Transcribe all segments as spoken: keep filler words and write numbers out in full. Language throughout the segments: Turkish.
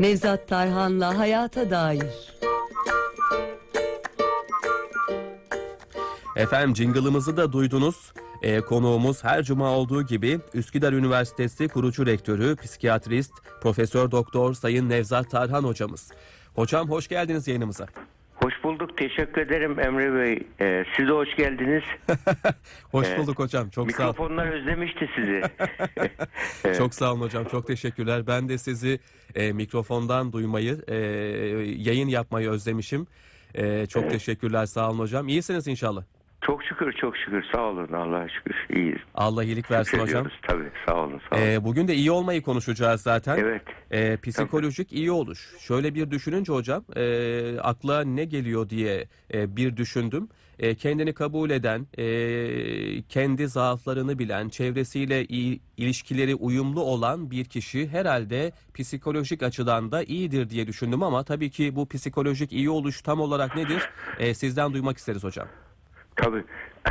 Nevzat Tarhan'la hayata dair. Efendim, jingle'ımızı da duydunuz. E, konuğumuz her cuma olduğu gibi Üsküdar Üniversitesi kurucu rektörü, psikiyatrist, profesör doktor Sayın Nevzat Tarhan hocamız. Hocam hoş geldiniz yayınımıza. Hoş bulduk, teşekkür ederim Emre Bey. Ee, siz de hoş geldiniz. Hoş ee, bulduk hocam, çok sağ olun. Mikrofonlar özlemişti sizi. Evet. Çok sağ olun hocam, çok teşekkürler. Ben de sizi e, mikrofondan duymayı, e, yayın yapmayı özlemişim. E, çok evet. Teşekkürler, sağ olun hocam. İyisiniz inşallah. Çok şükür, çok şükür. Sağ olun, Allah'a şükür. İyiyiz. Allah iyilik versin hocam. Tabii, sağ olun. Sağ olun. Ee, bugün de iyi olmayı konuşacağız zaten. Evet. Ee, psikolojik tabii. iyi oluş. Şöyle bir düşününce hocam, e, akla ne geliyor diye e, bir düşündüm. E, kendini kabul eden, e, kendi zaaflarını bilen, çevresiyle iyi, ilişkileri uyumlu olan bir kişi herhalde psikolojik açıdan da iyidir diye düşündüm ama tabii ki bu psikolojik iyi oluş tam olarak nedir? E, sizden duymak isteriz hocam. Tabii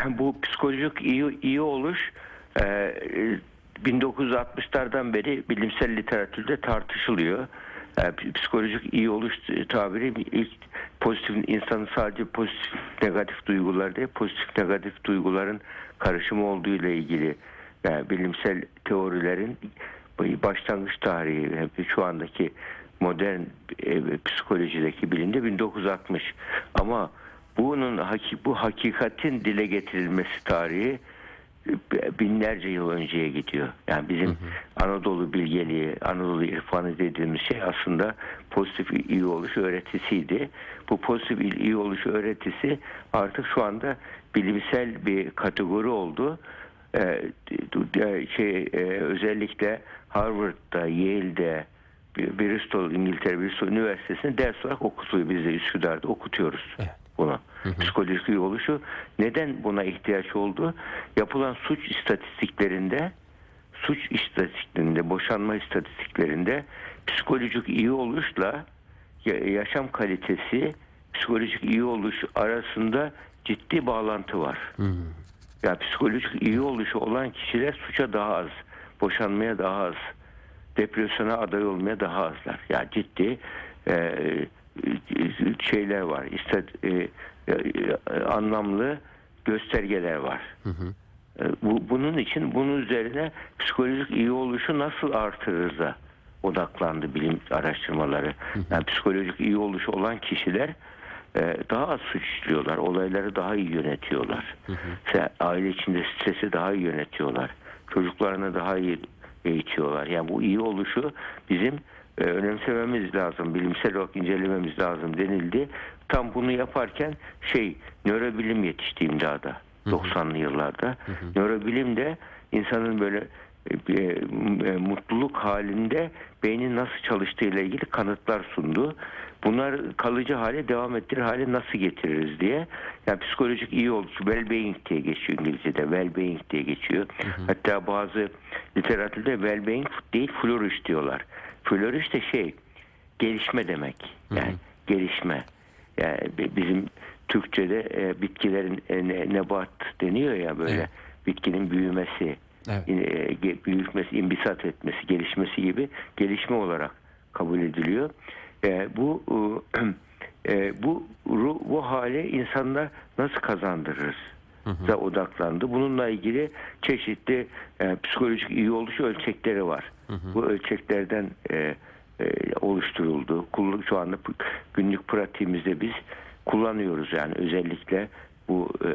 bu psikolojik iyi, iyi oluş e, bin dokuz yüz altmışlardan beri bilimsel literatürde tartışılıyor. E, psikolojik iyi oluş tabiri ilk pozitif insanın sadece pozitif negatif duygular değil, pozitif negatif duyguların karışımı olduğu ile ilgili yani bilimsel teorilerin başlangıç tarihi yani şu andaki modern e, psikolojideki bilimde bin dokuz yüz altmış ama Bunun bu hakikatin dile getirilmesi tarihi binlerce yıl önceye gidiyor. Yani bizim hı hı. Anadolu bilgeliği, Anadolu irfanı dediğimiz şey aslında pozitif iyi oluş öğretisiydi. Bu pozitif iyi oluş öğretisi artık şu anda bilimsel bir kategori oldu. Ee, şey, özellikle Harvard'da, Yale'de, Bristol, İngiltere Bristol Üniversitesi'nde ders olarak okutuluyor. Biz de Üsküdar'da okutuyoruz. Evet. Buna. Hı hı. Psikolojik iyi oluşu neden buna ihtiyaç oldu? Yapılan suç istatistiklerinde suç istatistiklerinde boşanma istatistiklerinde psikolojik iyi oluşla yaşam kalitesi psikolojik iyi oluş arasında ciddi bağlantı var. Hı hı. Yani psikolojik iyi oluşu olan kişiler suça daha az, boşanmaya daha az, depresyona aday olmaya daha azlar. Yani ciddi e, şeyler var, işte, e, e, anlamlı göstergeler var. Hı hı. E, bu, bunun için bunun üzerine psikolojik iyi oluşu nasıl artırırız da odaklandı bilim araştırmaları. Hı hı. Yani psikolojik iyi oluşu olan kişiler e, daha az suç işliyorlar, olayları daha iyi yönetiyorlar. Hı hı. Mesela, aile içinde stresi daha iyi yönetiyorlar, çocuklarını daha iyi eğitiyorlar. Yani bu iyi oluşu bizim önemsememiz lazım, bilimsel olarak incelememiz lazım denildi. Tam bunu yaparken şey nörobilim yetişti imdada doksanlı yıllarda. Hı hı. Nörobilim de insanın böyle e, e, mutluluk halinde beynin nasıl çalıştığı ile ilgili kanıtlar sundu. Bunlar kalıcı hale, devam ettirir hale nasıl getiririz diye. Yani psikolojik iyi oluşu well-being diye geçiyor İngilizce'de. Well-being diye geçiyor. Hı hı. Hatta bazı literatürde well-being değil, flourish diyorlar. Flourish de şey gelişme demek. Yani hı hı. gelişme. Yani bizim Türkçe'de e, bitkilerin e, nebat deniyor ya böyle. Evet. Bitkinin büyümesi, evet. e, büyümesi, imbisat etmesi, gelişmesi gibi gelişme olarak kabul ediliyor. E, bu e, bu bu hale insanlar nasıl kazandırırız? Hı hı. Da odaklandı. Bununla ilgili çeşitli e, psikolojik iyi oluş ölçekleri var. Hı hı. Bu ölçeklerden e, e, oluşturuldu. Kullanıp şu anda günlük pratiğimizde biz kullanıyoruz yani özellikle bu e,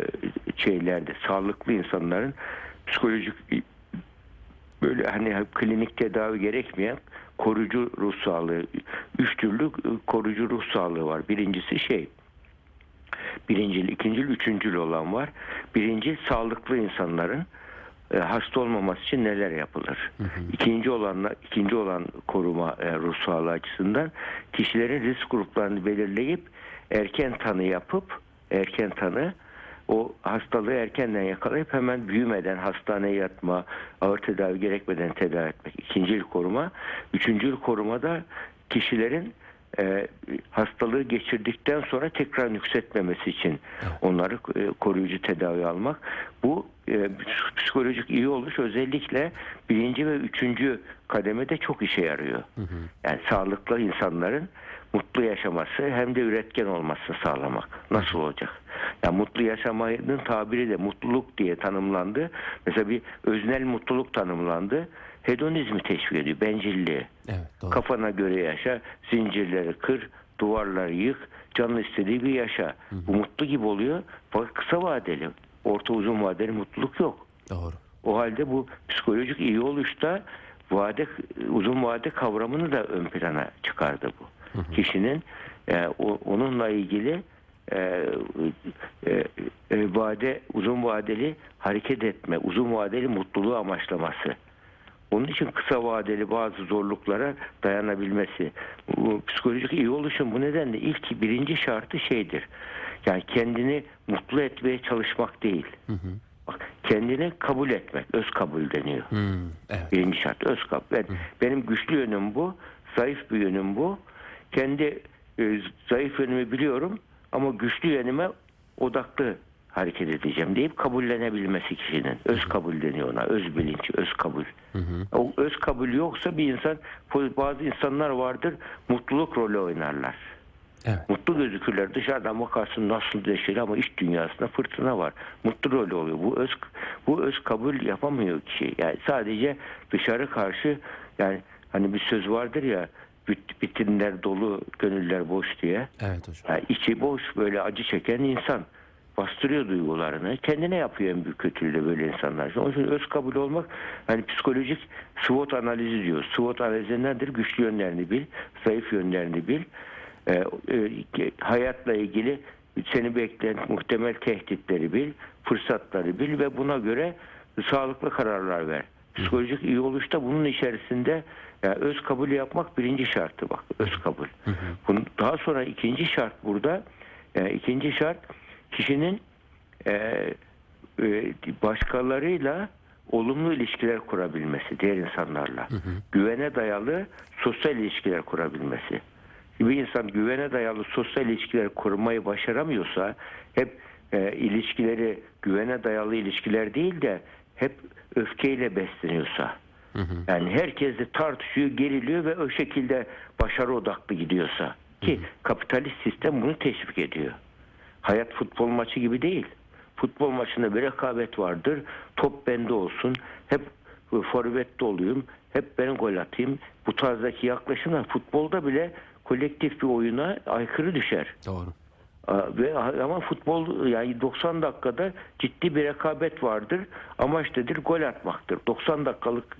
şeylerde sağlıklı insanların psikolojik böyle hani klinik tedavi gerekmeyen koruyucu ruh sağlığı, üç türlü koruyucu ruh sağlığı var. Birincisi şey birincil, ikincil, üçüncül olan var. Birinci sağlıklı insanların e, hasta olmaması için neler yapılır? Hı hı. İkinci olanla ikinci olan koruma e, ruh sağlığı açısından kişilerin risk gruplarını belirleyip erken tanı yapıp erken tanı o hastalığı erkenden yakalayıp hemen büyümeden hastaneye yatma, ağır tedavi gerekmeden tedavi etmek. İkincil koruma, üçüncül koruma da kişilerin e, hastalığı geçirdikten sonra tekrar yükseltmemesi için onları e, koruyucu tedavi almak. Bu e, psikolojik iyi oluş özellikle birinci ve üçüncü kademede çok işe yarıyor. Hı hı. Yani sağlıklı insanların mutlu yaşaması hem de üretken olmasını sağlamak. Nasıl olacak? Yani mutlu yaşamanın tabiri de mutluluk diye tanımlandı. Mesela bir öznel mutluluk tanımlandı. Hedonizmi teşvik ediyor, bencilliği. Evet, doğru. Kafana göre yaşa, zincirleri kır, duvarları yık, canın istediği gibi yaşa. Hı hı. Bu mutlu gibi oluyor. Fakat kısa vadeli, orta uzun vadeli mutluluk yok. Doğru. O halde bu psikolojik iyi oluşta vade, uzun vade kavramını da ön plana çıkardı bu. Hı hı. Kişinin e, o, onunla ilgili e, e, e, vade, uzun vadeli hareket etme, uzun vadeli mutluluğu amaçlaması. Onun için kısa vadeli bazı zorluklara dayanabilmesi. Bu, psikolojik iyi oluşun bu nedenle ilk birinci şartı şeydir. Yani kendini mutlu etmeye çalışmak değil. Hı hı. Bak, kendini kabul etmek, öz kabul deniyor. Hı, evet. Birinci şart öz kabul. Ben, hı. Benim güçlü yönüm bu, zayıf bir yönüm bu. Kendi e, zayıf yönümü biliyorum ama güçlü yönüme odaklı hareket edeceğim deyip kabullenebilmesi kişinin. Öz kabul deniyor ona. Öz bilinç, öz kabul. Hı hı. O öz kabul yoksa bir insan, bazı insanlar vardır mutluluk rolü oynarlar. Evet. Mutlu gözükürler. Dışarıdan bakarsın nasıl deşir ama iç dünyasında fırtına var. Mutlu rolü oluyor. Bu öz bu öz kabul yapamıyor kişi. Yani sadece dışarı karşı, yani hani bir söz vardır ya, bitimler dolu, gönüller boş diye. Evet hocam. Yani içi boş, böyle acı çeken insan bastırıyor duygularını. Kendine yapıyor en büyük kötülüğü de böyle insanlar. Onun için öz kabul olmak, hani psikolojik SWOT analizi diyor. SWOT analizi nedir? Güçlü yönlerini bil, zayıf yönlerini bil. E, e, hayatla ilgili seni bekleyen muhtemel tehditleri bil, fırsatları bil ve buna göre sağlıklı kararlar ver. Psikolojik iyi oluşta bunun içerisinde yani öz kabul yapmak birinci şartı, bak öz kabul. Hı hı. Bunun daha sonra ikinci şart burada, yani ikinci şart kişinin e, e, başkalarıyla olumlu ilişkiler kurabilmesi, diğer insanlarla. Hı hı. Güvene dayalı sosyal ilişkiler kurabilmesi. Bir insan güvene dayalı sosyal ilişkiler kurmayı başaramıyorsa, hep e, ilişkileri güvene dayalı ilişkiler değil de hep öfkeyle besleniyorsa, hı hı. yani herkes de tartışıyor, geriliyor ve o şekilde başarı odaklı gidiyorsa, ki hı hı. kapitalist sistem bunu teşvik ediyor. Hayat futbol maçı gibi değil. Futbol maçında bir rekabet vardır. Top bende olsun. Hep forvette olayım. Hep ben gol atayım. Bu tarzdaki yaklaşımlar futbolda bile kolektif bir oyuna aykırı düşer. Doğru. Ve ama futbol yani doksan dakikada ciddi bir rekabet vardır. Amaç nedir? Gol atmaktır. doksan dakikalık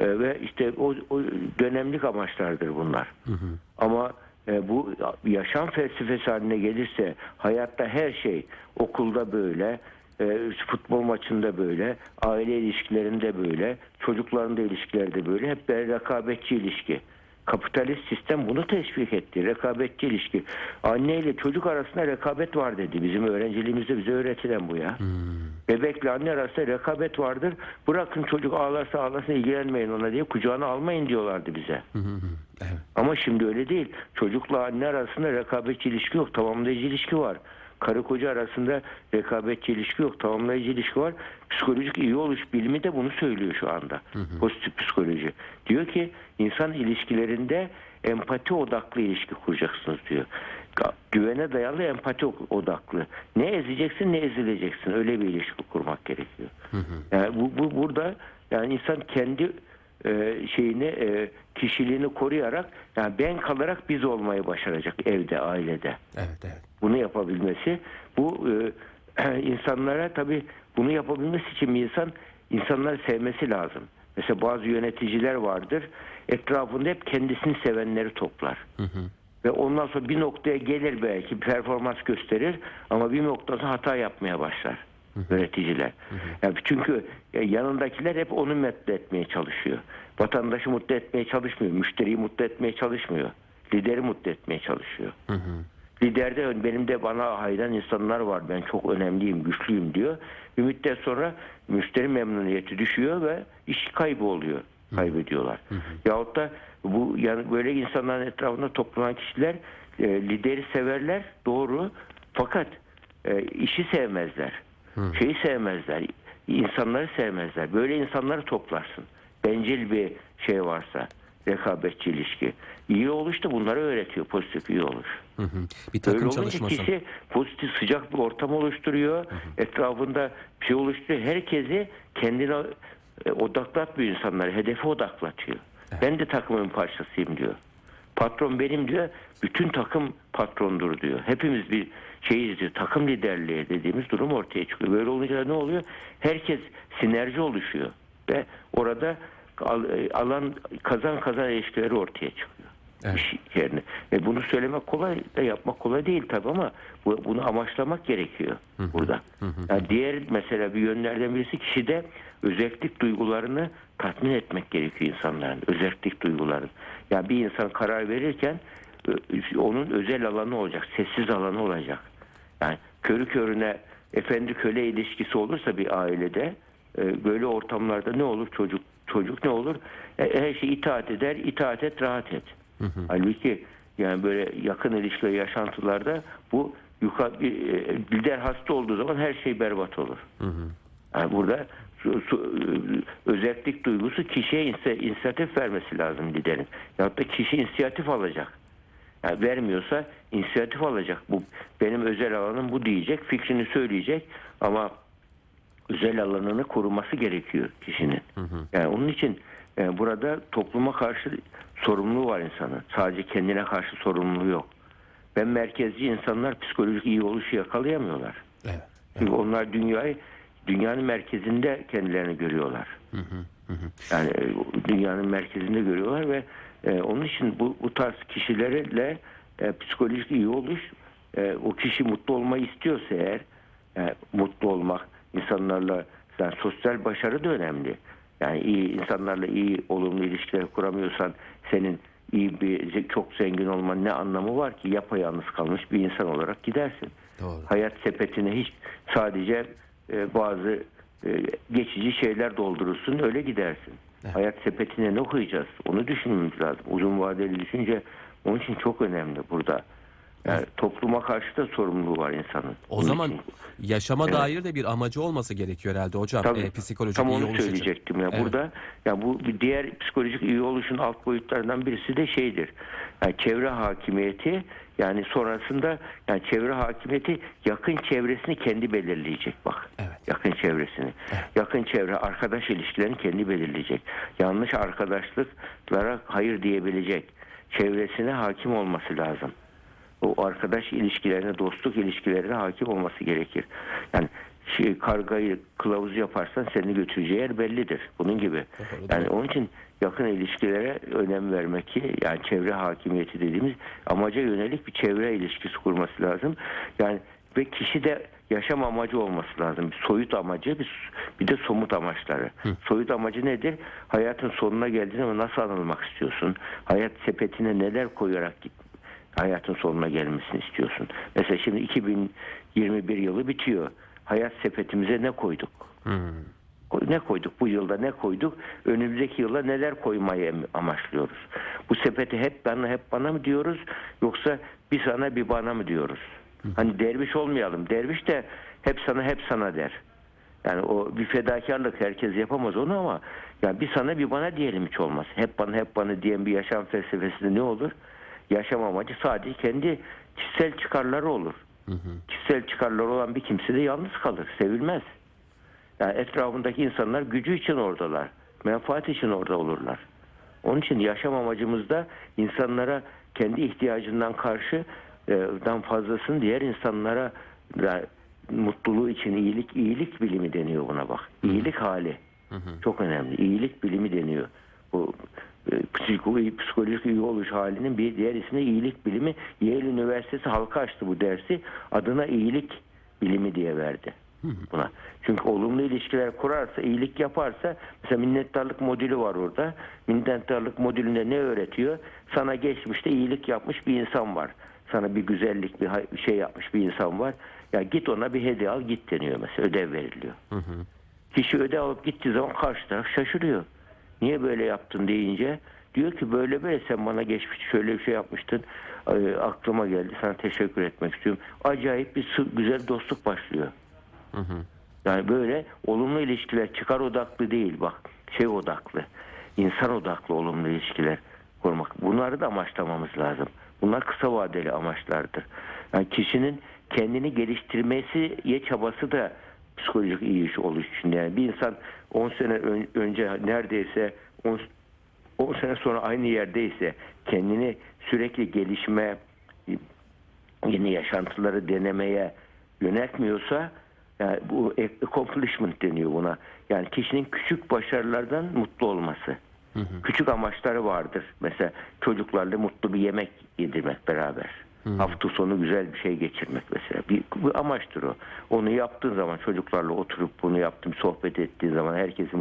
e, ve işte o, o dönemlik amaçlardır bunlar. Hı hı. Ama e, bu yaşam felsefesi haline gelirse hayatta her şey, okulda böyle, e, futbol maçında böyle, aile ilişkilerinde böyle, çocukların da ilişkilerde böyle, hep bir rekabetçi ilişki. Kapitalist sistem bunu teşvik etti. Rekabetçi ilişki. Anne ile çocuk arasında rekabet var dedi. Bizim öğrenciliğimizde bize öğretilen bu ya. Hmm. Bebekle anne arasında rekabet vardır. Bırakın çocuk ağlarsa ağlasın, ilgilenmeyin ona diye kucağına almayın diyorlardı bize. Hmm. Evet. Ama şimdi öyle değil. Çocukla anne arasında rekabetçi ilişki yok. Tamamlayıcı ilişki var. Karı koca arasında rekabetçi ilişki yok. Tamamlayıcı ilişki var. Psikolojik iyi oluş bilimi de bunu söylüyor şu anda. Hı hı. Pozitif psikoloji. Diyor ki insan ilişkilerinde empati odaklı ilişki kuracaksınız diyor. Güvene dayalı empati odaklı. Ne ezeceksin ne ezileceksin. Öyle bir ilişki kurmak gerekiyor. Hı hı. Yani bu, bu burada yani insan kendi e, şeyini e, kişiliğini koruyarak, yani ben kalarak biz olmayı başaracak evde, ailede. Evet, evet. Bunu yapabilmesi, bu e, insanlara tabii bunu yapabilmesi için bir insan insanları sevmesi lazım. Mesela bazı yöneticiler vardır, etrafında hep kendisini sevenleri toplar. Hı hı. Ve ondan sonra bir noktaya gelir, belki performans gösterir ama bir noktada hata yapmaya başlar hı hı. yöneticiler. Hı hı. Yani çünkü yanındakiler hep onu mutlu etmeye çalışıyor. Vatandaşı mutlu etmeye çalışmıyor, müşteriyi mutlu etmeye çalışmıyor, lideri mutlu etmeye çalışıyor. Hı hı. Liderde benim de bana hayran insanlar var, ben çok önemliyim, güçlüyüm diyor. Bir müddet sonra müşteri memnuniyeti düşüyor ve iş kaybı oluyor, kaybediyorlar. Hı hı. Yahut da Bu yani böyle insanların etrafında toplanan kişiler e, lideri severler, doğru. Fakat e, işi sevmezler. Hı. Şeyi sevmezler. İnsanları sevmezler. Böyle insanları toplarsın. Bencil bir şey varsa, rekabetçi ilişki. İyi oluş da bunları öğretiyor, pozitif iyi oluş. Hı hı. Bir takım öyle çalışması. Kişi pozitif sıcak bir ortam oluşturuyor. Hı hı. Etrafında bir şey oluşturuyor. Herkesi kendine odaklatmıyor insanları. Hedefe odaklatıyor. Evet. Ben de takımın parçasıyım diyor. Patron benim diyor. Bütün takım patrondur diyor. Hepimiz bir şeyiz diyor. Takım liderliği dediğimiz durum ortaya çıkıyor. Böyle olunca ne oluyor? Herkes sinerji oluşuyor. Ve orada alan kazan kazan ilişkileri ortaya çıkıyor. Evet. İş yerine. Ve bunu söylemek kolay da yapmak kolay değil tabii ama bu, bunu amaçlamak gerekiyor hı hı. burada. Hı hı. Yani diğer mesela bir yönlerden birisi kişide özellik duygularını tatmin etmek gerekiyor insanların. Özellik duygularını. Yani bir insan karar verirken onun özel alanı olacak. Sessiz alanı olacak. Yani körü körüne efendi köle ilişkisi olursa bir ailede böyle ortamlarda ne olur çocuk? Çocuk ne olur? Her şey itaat eder, itaat et, rahat et. Hı hı. Halbuki yani böyle yakın ilişkiler, yaşantılarda bu yukarı, lider hasta olduğu zaman her şey berbat olur. Hı hı. Yani burada su, su, özellik duygusu kişiye inisiyatif vermesi lazım liderin. Ya da kişi inisiyatif alacak. Yani vermiyorsa inisiyatif alacak. Bu benim özel alanım bu diyecek, fikrini söyleyecek ama özel alanını koruması gerekiyor kişinin. Hı hı. Yani onun için yani burada topluma karşı sorumluluğu var insanın. Sadece kendine karşı sorumluluğu yok. Ben merkezci insanlar psikolojik iyi oluşu yakalayamıyorlar. Evet, evet. Çünkü onlar dünyayı dünyanın merkezinde kendilerini görüyorlar. Hı hı hı. Yani dünyanın merkezinde görüyorlar ve e, onun için bu, bu tarz kişilerle e, psikolojik iyi oluş e, o kişi mutlu olmayı istiyorsa eğer e, mutlu olmak insanlarla yani sosyal başarı da önemli. Yani iyi insanlarla iyi olumlu ilişkiler kuramıyorsan senin iyi bir çok zengin olmanın ne anlamı var ki? Yapayalnız kalmış bir insan olarak gidersin. Doğru. Hayat sepetine hiç sadece e, bazı e, geçici şeyler doldurursun öyle gidersin. Evet. Hayat sepetine ne koyacağız? Onu düşünmemiz lazım. Uzun vadeli düşünce onun için çok önemli burada. Yani evet. Topluma karşı da sorumluluğu var insanın. O bunun zaman için. Yaşama evet. dair de bir amacı olması gerekiyor herhalde hocam. Tabii, e, psikolojik tam iyi onu söyleyecektim. Ya evet. Burada ya bu diğer psikolojik iyi oluşun alt boyutlarından birisi de şeydir. Yani çevre hakimiyeti yani sonrasında yani çevre hakimiyeti yakın çevresini kendi belirleyecek bak. Evet. Yakın çevresini. Evet. Yakın çevre arkadaş ilişkilerini kendi belirleyecek. Yanlış arkadaşlıklara hayır diyebilecek. Çevresine hakim olması lazım. O arkadaş ilişkilerine, dostluk ilişkilerine hakim olması gerekir. Yani şey, kargayı, kılavuzu yaparsan seni götüreceği yer bellidir. Bunun gibi. Yani onun için yakın ilişkilere önem vermek ki, yani çevre hakimiyeti dediğimiz amaca yönelik bir çevre ilişkisi kurması lazım. Yani ve kişi de yaşam amacı olması lazım. Bir soyut amacı, bir, bir de somut amaçları. Hı. Soyut amacı nedir? Hayatın sonuna geldiğinde nasıl anılmak istiyorsun? Hayat sepetine neler koyarak git. Hayatın sonuna gelmesini istiyorsun. Mesela şimdi iki bin yirmi bir yılı bitiyor. Hayat sepetimize ne koyduk? Hmm. Ne koyduk? Bu yılda ne koyduk? Önümüzdeki yıla neler koymayı amaçlıyoruz? Bu sepeti hep bana hep bana mı diyoruz? Yoksa bir sana bir bana mı diyoruz? Hmm. Hani derviş olmayalım. Derviş de hep sana hep sana der. Yani o bir fedakarlık herkes yapamaz onu ama yani bir sana bir bana diyelim hiç olmaz. Hep bana hep bana diyen bir yaşam felsefesinde ne olur? Yaşam amacı sadece kendi kişisel çıkarları olur. Hı hı. Kişisel çıkarları olan bir kimse de yalnız kalır, sevilmez. Yani etrafındaki insanlar gücü için oradalar, menfaat için orada olurlar. Onun için yaşam amacımızda insanlara kendi ihtiyacından karşı dan fazlasını diğer insanlara yani mutluluğu için iyilik iyilik bilimi deniyor buna bak. Hı hı. İyilik hali hı hı. çok önemli. İyilik bilimi deniyor. Bu psikolojik iyi oluş halinin bir diğer ismi iyilik bilimi. Yale Üniversitesi halka açtı bu dersi. Adına iyilik bilimi diye verdi buna. Çünkü olumlu ilişkiler kurarsa, iyilik yaparsa mesela minnettarlık modülü var orada. Minnettarlık modülünde ne öğretiyor? Sana geçmişte iyilik yapmış bir insan var. Sana bir güzellik, bir şey yapmış bir insan var. Ya git ona bir hediye al git deniyor mesela. Ödev veriliyor. Hı hı. Kişi ödev alıp gittiği zaman karşı taraf şaşırıyor. Niye böyle yaptın deyince Diyor ki böyle böyle sen bana geçmiş şöyle bir şey yapmıştın, e, aklıma geldi, sana teşekkür etmek istiyorum. Acayip bir güzel dostluk başlıyor. Hı hı. Yani böyle olumlu ilişkiler, çıkar odaklı değil, bak şey odaklı, insan odaklı olumlu ilişkiler kurmak. Bunları da amaçlamamız lazım. Bunlar kısa vadeli amaçlardır. Yani kişinin kendini geliştirmesiye çabası da psikolojik iyi iş oluş için. Yani bir insan on sene ön, önce neredeyse on sene sonra aynı yerdeyse, kendini sürekli gelişme, yeni yaşantıları denemeye yöneltmiyorsa, yani bu accomplishment deniyor buna. Yani kişinin küçük başarılardan mutlu olması. Hı hı. Küçük amaçları vardır. Mesela çocuklarla mutlu bir yemek yedirmek beraber. Hı hı. Hafta sonu güzel bir şey geçirmek mesela. Bir, bir amaçtır o. Onu yaptığın zaman, çocuklarla oturup bunu yaptım, sohbet ettiğin zaman, herkesi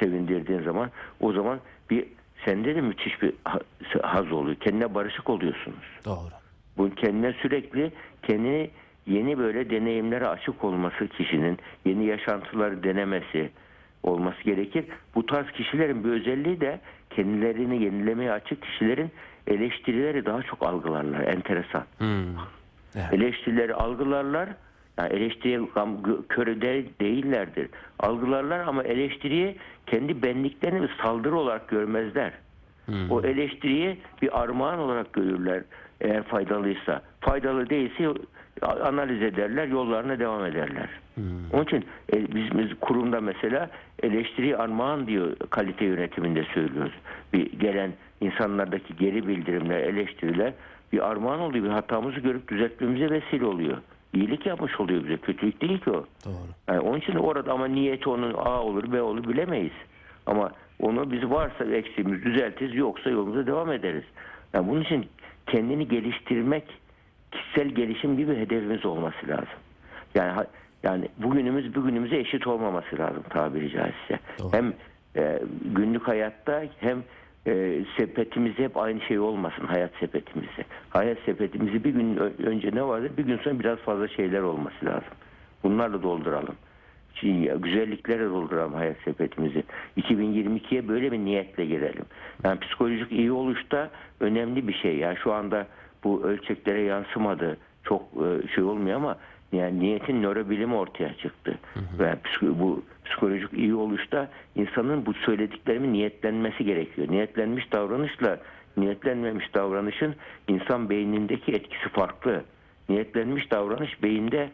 sevindirdiğin zaman, o zaman bir sende de müthiş bir haz oluyor. Kendine barışık oluyorsunuz. Doğru. Bu kendine sürekli kendini yeni böyle deneyimlere açık olması, kişinin yeni yaşantıları denemesi olması gerekir. Bu tarz kişilerin bir özelliği de kendilerini yenilemeye açık kişilerin eleştirileri daha çok algılarlar. Enteresan. Hmm. Evet. Eleştirileri algılarlar. Yani eleştiriye körü de değillerdir. Algılarlar ama eleştiriyi kendi benliklerini bir saldırı olarak görmezler. Hmm. O eleştiriyi bir armağan olarak görürler eğer faydalıysa. Faydalı değilse analiz ederler, yollarına devam ederler. Hmm. Onun için biz, biz kurumda mesela eleştiri armağan diyor, kalite yönetiminde söylüyoruz. Bir gelen insanlardaki geri bildirimler, eleştiriler bir armağan oluyor. Bir hatamızı görüp düzeltmemize vesile oluyor. İyilik yapmış oluyor bize. Kötülük değil ki o. Doğru. Yani onun için orada ama niyeti onun A olur B olur bilemeyiz. Ama onu biz varsa eksiğimiz düzeltiriz, yoksa yolumuza devam ederiz. Yani bunun için kendini geliştirmek, kişisel gelişim gibi hedefimiz olması lazım. Yani yani bugünümüz bugünümüze eşit olmaması lazım tabiri caizse. Doğru. Hem e, günlük hayatta hem e, sepetimiz hep aynı şey olmasın, hayat sepetimizi. Hayat sepetimizi bir gün önce ne vardır, bir gün sonra biraz fazla şeyler olması lazım. Bunlarla dolduralım. Güzelliklere dolduralım hayat sepetimizi. iki bin yirmi ikiye böyle bir niyetle girelim. Yani psikolojik iyi oluş da önemli bir şey. Yani şu anda bu ölçeklere yansımadı, çok şey olmuyor ama yani niyetin nörobilimi ortaya çıktı. Ve yani bu psikolojik iyi oluşta insanın bu söylediklerimin niyetlenmesi gerekiyor. Niyetlenmiş davranışla niyetlenmemiş davranışın insan beynindeki etkisi farklı. Niyetlenmiş davranış beyinde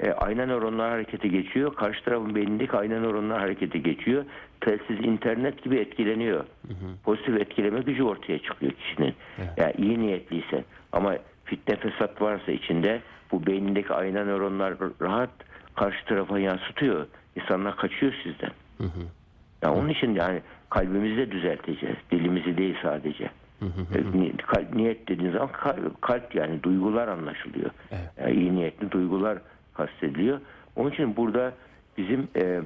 E, ayna nöronlar harekete geçiyor. Karşı tarafın beynindeki ayna nöronlar harekete geçiyor. Telsiz, internet gibi etkileniyor. Hı hı. Pozitif etkileme gücü ortaya çıkıyor kişinin. Evet. Yani iyi niyetliyse. Ama fitne fesat varsa içinde, bu beynindeki ayna nöronlar rahat karşı tarafa yansıtıyor. İnsanlar kaçıyor sizden. Hı hı. Yani hı. Onun için yani kalbimizi de düzelteceğiz. Dilimizi değil sadece. Hı hı hı. Niyet dediğiniz zaman kalp, yani duygular anlaşılıyor. Evet. Yani iyi niyetli duygular kastediliyor. Onun için burada bizim e, e,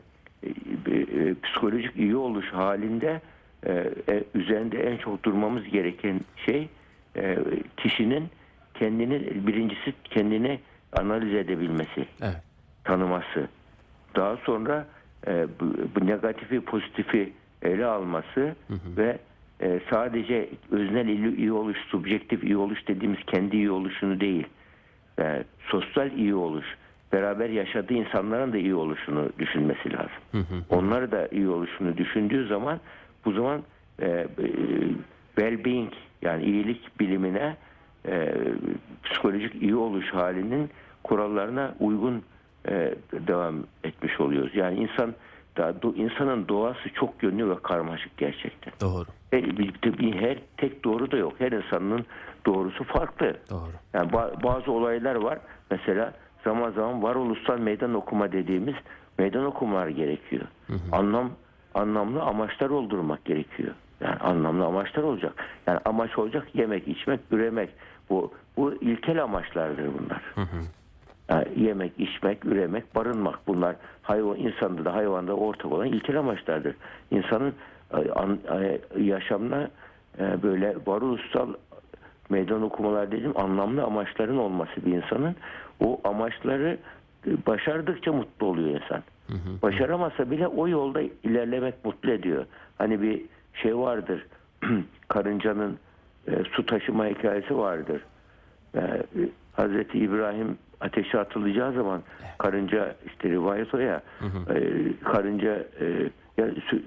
e, psikolojik iyi oluş halinde e, e, üzerinde en çok durmamız gereken şey e, kişinin kendini, birincisi kendini analiz edebilmesi, evet, tanıması. Daha sonra e, bu, bu negatifi pozitifi ele alması, hı hı, ve e, sadece öznel iyi oluş, subjektif iyi oluş dediğimiz kendi iyi oluşunu değil, e, sosyal iyi oluş, beraber yaşadığı insanların da iyi oluşunu düşünmesi lazım. Hı hı. Onları da iyi oluşunu düşündüğü zaman bu zaman e, e, well-being, yani iyilik bilimine, e, psikolojik iyi oluş halinin kurallarına uygun e, devam etmiş oluyoruz. Yani insan da do, insanın doğası çok yönlü ve karmaşık gerçekten. Doğru. Her, her tek doğru da yok. Her insanın doğrusu farklı. Doğru. Yani ba, bazı olaylar var. Mesela zaman zaman varoluşsal meydan okuma dediğimiz meydan okumalar gerekiyor. Hı hı. Anlam anlamlı amaçlar oldurmak gerekiyor. Yani anlamlı amaçlar olacak. Yani amaç olacak yemek, içmek, üremek. Bu bu ilkel amaçlardır bunlar. Hı hı. Yani yemek, içmek, üremek, barınmak, bunlar hayvan, insanda da hayvanda ortak olan ilkel amaçlardır. İnsanın yaşamına böyle varoluşsal meydan okumalar dediğim anlamlı amaçların olması bir insanın, o amaçları başardıkça mutlu oluyor insan. Hı hı. Başaramasa bile o yolda ilerlemek mutlu ediyor. Hani bir şey vardır, karıncanın e, su taşıma hikayesi vardır. E, Hazreti İbrahim ateşe atılacağı zaman karınca, işte rivayet o ya, hı hı. E, karınca e, ya, su,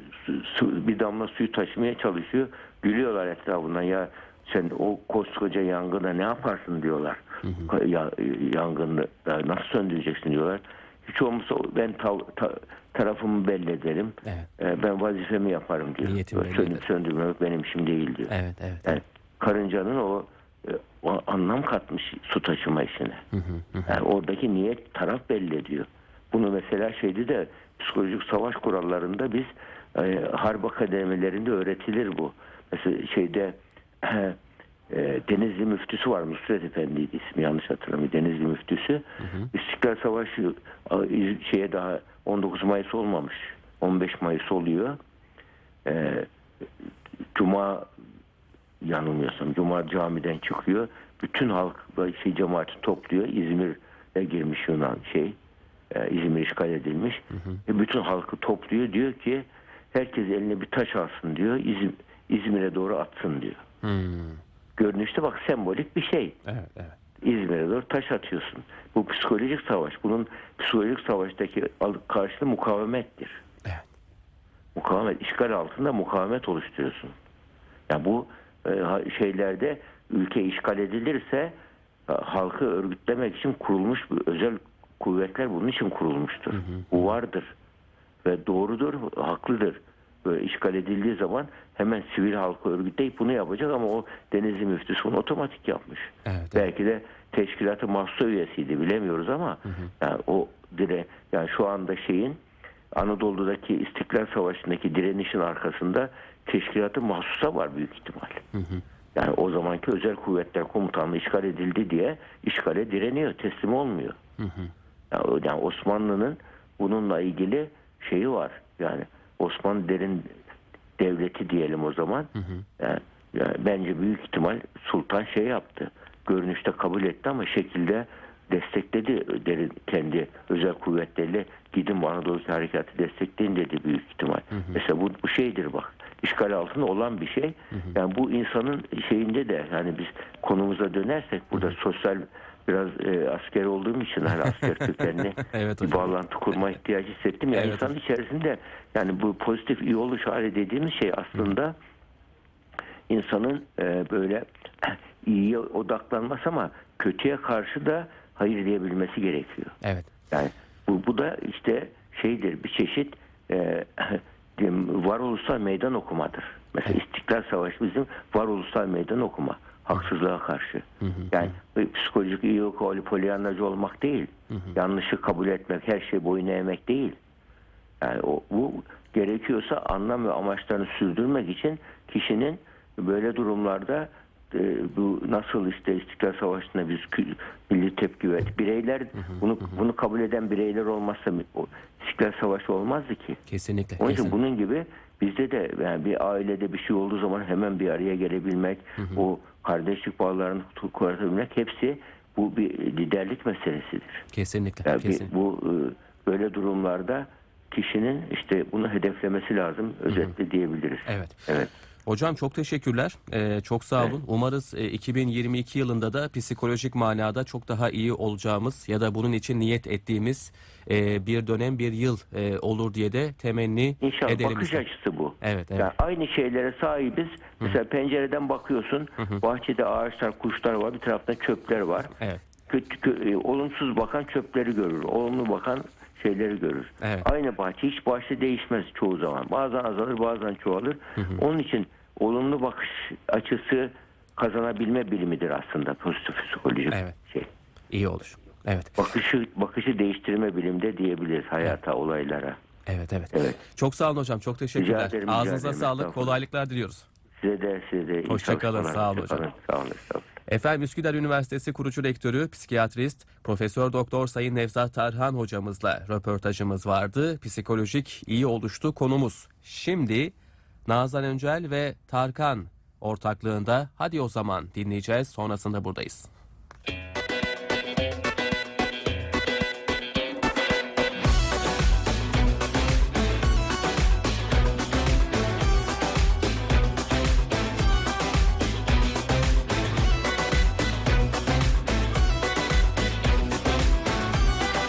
su, bir damla suyu taşımaya çalışıyor. Gülüyorlar etrafından, ya sen o koskoca yangına ne yaparsın diyorlar. Hı hı. Ya, yangını nasıl söndüreceksin diyorlar. Hiç olmazsa ben tav, ta, tarafımı belli ederim. Evet. E, ben vazifemi yaparım diyor. Sönüp söndürmemek benim işim değil diyor. Evet, evet, evet. Yani karıncanın o, o anlam katmış su taşıma işine. Hı hı hı. Yani oradaki niyet taraf belli ediyor. Bunu mesela şeydi de, psikolojik savaş kurallarında biz e, harp akademilerinde öğretilir bu. Mesela şeyde e, Denizli Müftüsü var, Musret Efendi'ydi ismi, yanlış hatırlamıyorum. Denizli Müftüsü. Hı hı. İstiklal Savaşı şeye daha on dokuz Mayıs olmamış. on beş Mayıs oluyor. E, Cuma, yanılmıyorsam Cuma camiden çıkıyor. Bütün halk şey, cemaati topluyor. İzmir'e girmiş Yunan şey. E, İzmir işgal edilmiş. Hı hı. E, bütün halkı topluyor. Diyor ki herkes eline bir taş alsın diyor. İzmir, İzmir'e doğru atsın diyor. Hmm. Görünüşte bak, sembolik bir şey. Evet, evet. İzmir'e doğru taş atıyorsun. Bu psikolojik savaş. Bunun psikolojik savaştaki karşılığı mukavemettir. Evet. Mukavemet. İşgal altında mukavemet oluşturuyorsun. Yani bu şeylerde, ülke işgal edilirse halkı örgütlemek için kurulmuş özel kuvvetler bunun için kurulmuştur. Hı hı. Bu vardır. Ve doğrudur, haklıdır. Böyle işgal edildiği zaman hemen sivil halkı örgütleyip bunu yapacak, ama o Denizli Müftüsü bunu otomatik yapmış. Evet, belki evet. de Teşkilat-ı Mahsusa üyesiydi, bilemiyoruz ama hı hı. Yani o dire, yani şu anda şeyin, Anadolu'daki İstiklal Savaşı'ndaki direnişin arkasında Teşkilat-ı Mahsusa var büyük ihtimal. Hı hı. Yani o zamanki Özel Kuvvetler Komutanlığı işgal edildi diye işgale direniyor, teslim olmuyor. Hı hı. Yani, yani Osmanlı'nın bununla ilgili şeyi var. Yani Osmanlı derin devleti diyelim o zaman. Hı hı. Yani, yani bence büyük ihtimal Sultan şey yaptı. Görünüşte kabul etti ama şekilde destekledi, derin, kendi özel kuvvetleriyle gidin Anadolu harekatı destekleyin dedi büyük ihtimal. Hı hı. Mesela bu, bu şeydir bak. İşgal altında olan bir şey. Hı hı. Yani bu insanın şeyinde de, yani biz konumuza dönersek burada, hı hı. sosyal biraz e, asker olduğum için hani asker kökenli evet, bir bağlantı kurma ihtiyacı hissettim. Yani evet, insanın hocam. içerisinde yani bu pozitif iyi oluş hali dediğimiz şey aslında, hı. insanın e, böyle iyiye odaklanması ama kötüye karşı da hayır diyebilmesi gerekiyor. Evet. Yani bu, bu da işte şeydir, bir çeşit e, varoluşsal meydan okumadır. Mesela evet. İstiklal Savaşı bizim varoluşsal meydan okuma. Haksızlığa karşı. Hı hı. Yani psikolojik iyi okul, polyanlacı olmak değil. Hı hı. Yanlışı kabul etmek, her şeyi boyun eğmek değil. Yani o, bu gerekiyorsa anlam ve amaçlarını sürdürmek için kişinin böyle durumlarda e, bu nasıl işte İstiklal Savaşı'nda biz milli tepki verdik. Bireyler hı hı, bunu hı. bunu kabul eden bireyler olmazsa o, İstiklal Savaşı olmazdı ki. Kesinlikle. Onun için kesinlikle. bunun gibi bizde de, yani bir ailede bir şey olduğu zaman hemen bir araya gelebilmek, hı hı. o kardeşlik bağlarını koruyabilmek, hepsi bu bir liderlik meselesidir. Kesinlikle. Yani kesinlikle. Bu böyle durumlarda kişinin işte bunu hedeflemesi lazım, özetle hı hı. diyebiliriz. Evet. Evet. Hocam çok teşekkürler. Ee, çok sağ olun. Evet. Umarız e, iki bin yirmi iki yılında da psikolojik manada çok daha iyi olacağımız ya da bunun için niyet ettiğimiz e, bir dönem, bir yıl e, olur diye de temenni İnşallah edelim. Bakış açısı bu. Evet, evet. Yani aynı şeylere sahibiz. Mesela Hı-hı. pencereden bakıyorsun. Hı-hı. Bahçede ağaçlar, kuşlar var. Bir tarafta çöpler var. Evet. Kötü, kö, olumsuz bakan çöpleri görür. Olumlu bakan şeyleri görür. Evet. Aynı bahçe, hiç bahçe değişmez çoğu zaman. Bazen azalır, bazen çoğalır. Hı hı. Onun için olumlu bakış açısı kazanabilme bilimidir aslında pozitif psikoloji. Evet. Şey. İyi olur. Evet. Bakışı bakışı değiştirme bilimde diyebiliriz hayata, evet. olaylara. Evet, evet. Evet. Çok sağ olun hocam. Çok teşekkürler. Ederim, Ağzınıza sağlık. Kolaylıklar diliyoruz. Size de, size de. Hoşçakalın. Sağ olun hocam. Sağ olun. Sağ olun. Efendim, Üsküdar Üniversitesi kurucu rektörü, psikiyatrist, Profesör Doktor Sayın Nevzat Tarhan hocamızla röportajımız vardı. Psikolojik iyi oluştu konumuz. Şimdi Nazan Öncel ve Tarkan ortaklığında Hadi O Zaman dinleyeceğiz. Sonrasında buradayız.